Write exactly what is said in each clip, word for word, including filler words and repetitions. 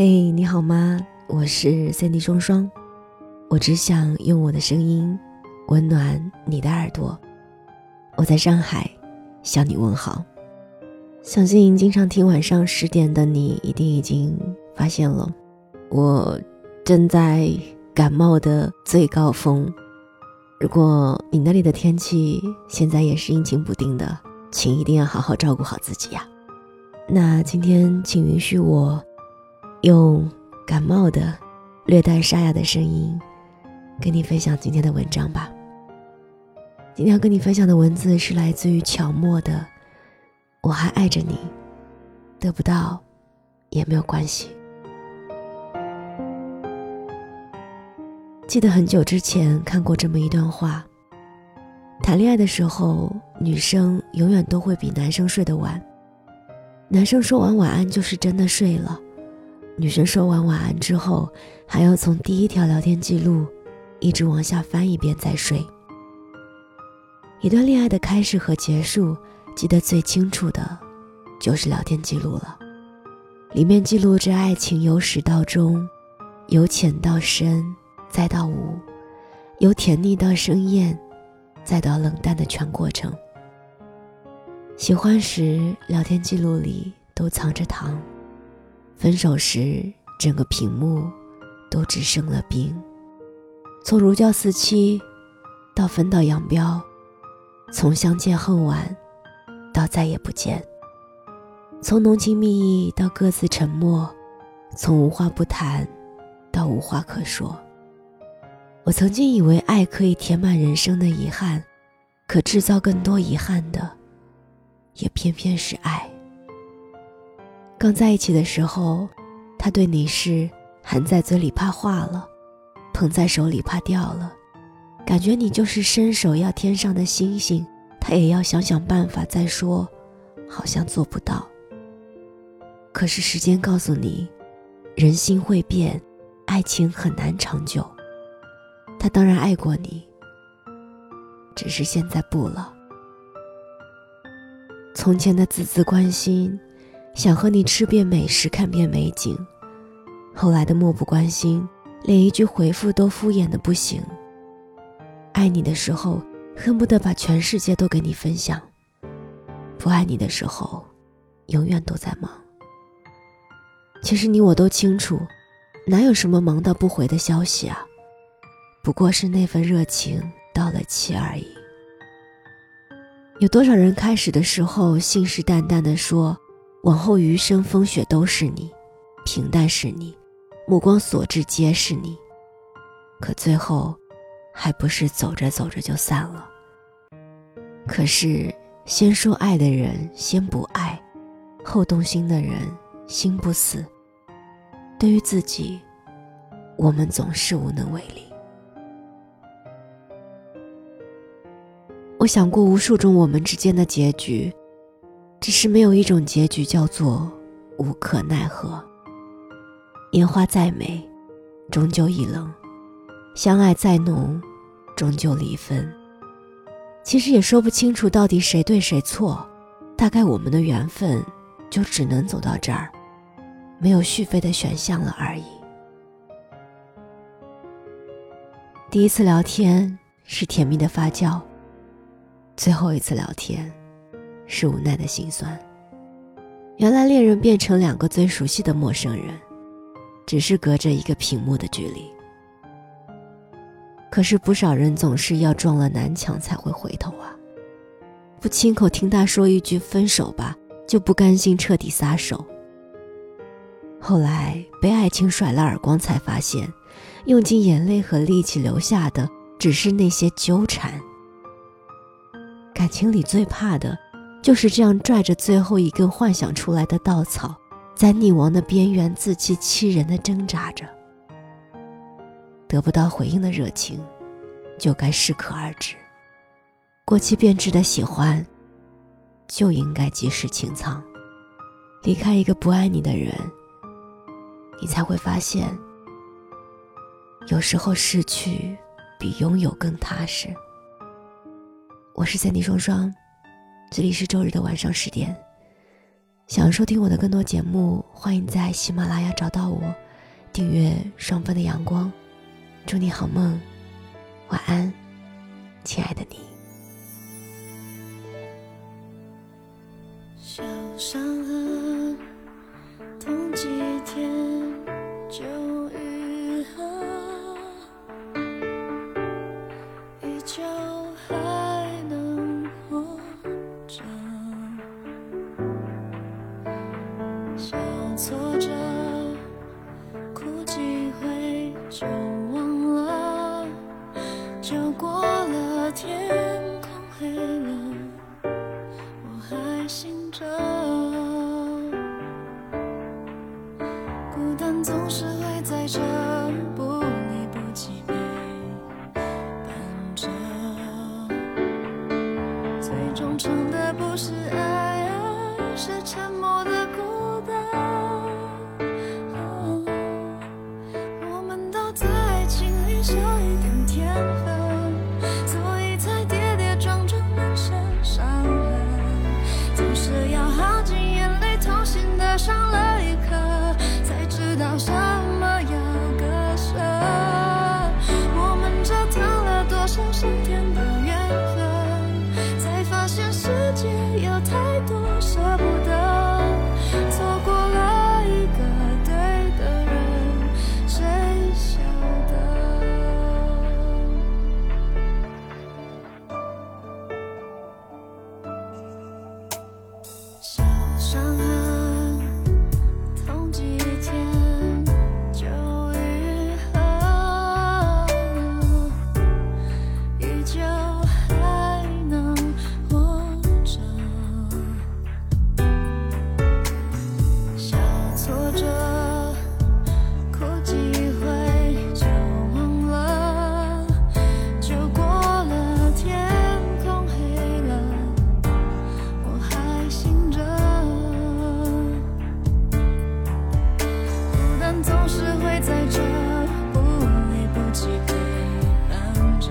嘿、hey, 你好吗？我是Sandy双双，我只想用我的声音温暖你的耳朵。我在上海向你问好。相信经常听晚上十点的你一定已经发现了，我正在感冒的最高峰。如果你那里的天气现在也是阴晴不定的，请一定要好好照顾好自己呀、啊。那今天请允许我用感冒的略带沙哑的声音跟你分享今天的文章吧。今天要跟你分享的文字是来自于乔默的《我还爱着你，得不到也没有关系》。记得很久之前看过这么一段话，谈恋爱的时候，女生永远都会比男生睡得晚，男生说完晚安就是真的睡了，女生说完晚安之后还要从第一条聊天记录一直往下翻一遍再睡。一段恋爱的开始和结束，记得最清楚的就是聊天记录了，里面记录着爱情由始到终，由浅到深再到无，由甜腻到生厌再到冷淡的全过程。喜欢时，聊天记录里都藏着糖，分手时，整个屏幕都只剩了冰。从如胶似漆到分道扬镳，从相见恨晚到再也不见，从浓情蜜意到各自沉默，从无话不谈到无话可说。我曾经以为爱可以填满人生的遗憾，可制造更多遗憾的也偏偏是爱。刚在一起的时候，他对你是含在嘴里怕化了，捧在手里怕掉了，感觉你就是伸手要天上的星星，他也要想想办法再说，好像做不到。可是时间告诉你，人心会变，爱情很难长久。他当然爱过你，只是现在不了。从前的字字关心，想和你吃遍美食看遍美景，后来的漠不关心，连一句回复都敷衍的不行。爱你的时候恨不得把全世界都给你分享，不爱你的时候永远都在忙。其实你我都清楚，哪有什么忙到不回的消息啊，不过是那份热情到了期而已。有多少人开始的时候信誓旦旦地说，往后余生风雪都是你，平淡是你，目光所至皆是你，可最后还不是走着走着就散了。可是先说爱的人先不爱，后动心的人心不死，对于自己我们总是无能为力。我想过无数种我们之间的结局，只是没有一种结局叫做无可奈何。烟花再美，终究一冷；相爱再浓，终究离分。其实也说不清楚到底谁对谁错，大概我们的缘分就只能走到这儿，没有续费的选项了而已。第一次聊天是甜蜜的发酵，最后一次聊天是无奈的心酸。原来恋人变成两个最熟悉的陌生人，只是隔着一个屏幕的距离。可是不少人总是要撞了南墙才会回头啊，不亲口听他说一句分手吧，就不甘心彻底撒手。后来被爱情甩了耳光才发现，用尽眼泪和力气留下的只是那些纠缠。感情里最怕的就是这样拽着最后一根幻想出来的稻草，在溺亡的边缘自欺欺人的挣扎着。得不到回应的热情就该适可而止，过期变质的喜欢就应该及时清仓。离开一个不爱你的人，你才会发现，有时候失去比拥有更踏实。我是Sandy双双，这里是周日的晚上十点，想收听我的更多节目，欢迎在喜马拉雅找到我，订阅双份的阳光。祝你好梦，晚安，亲爱的你。小伤痕痛几天就愈合，依旧还能活着，小挫折哭几回就忘了，就过了，天空黑了，我还醒着。孤单总是会在这不离不弃陪伴着，最终成的不是爱，而是沉默的孤单。哦、我们都在爱情里少一点天分，所以才跌跌撞撞满身伤痕，总是要耗尽眼泪，痛心的伤了一刻，才知道什么要割舍。我们折腾了多少上天的缘分，才发现世界有太多舍不得，错过了一个对的人，谁晓得。小伤痕痛几天就愈合，依旧还能活着，小挫折哭几回就忘了，就过了，天空黑了，我还醒着。孤单总是会在这不离不弃陪伴着，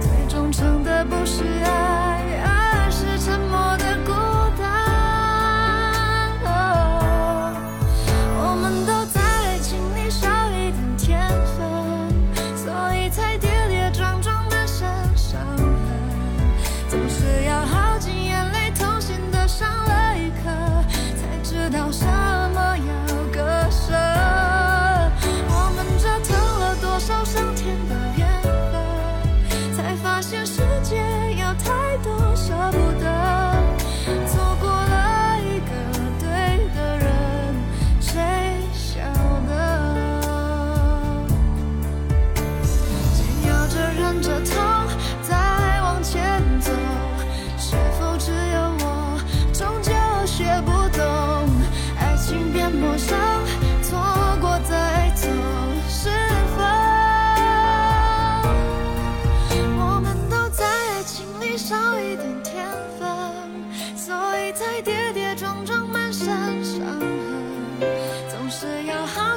最终成的不是爱，而是沉默的孤单。哦我们都在爱情里少一点天分，所以才跌跌撞撞的身伤痕，总是要耗尽眼泪，痛心的伤了一刻，才知道什么要割舍。我们折腾了多少上天的缘分，才发现世界有太多舍不得，错过了一个对的人，谁晓得？紧咬着忍着痛再往前走，是否只有我终究学不懂，爱情变陌生，错过再走，是否我们都在爱情里少一点天分，所以才跌跌撞撞满身伤痕，总是要耗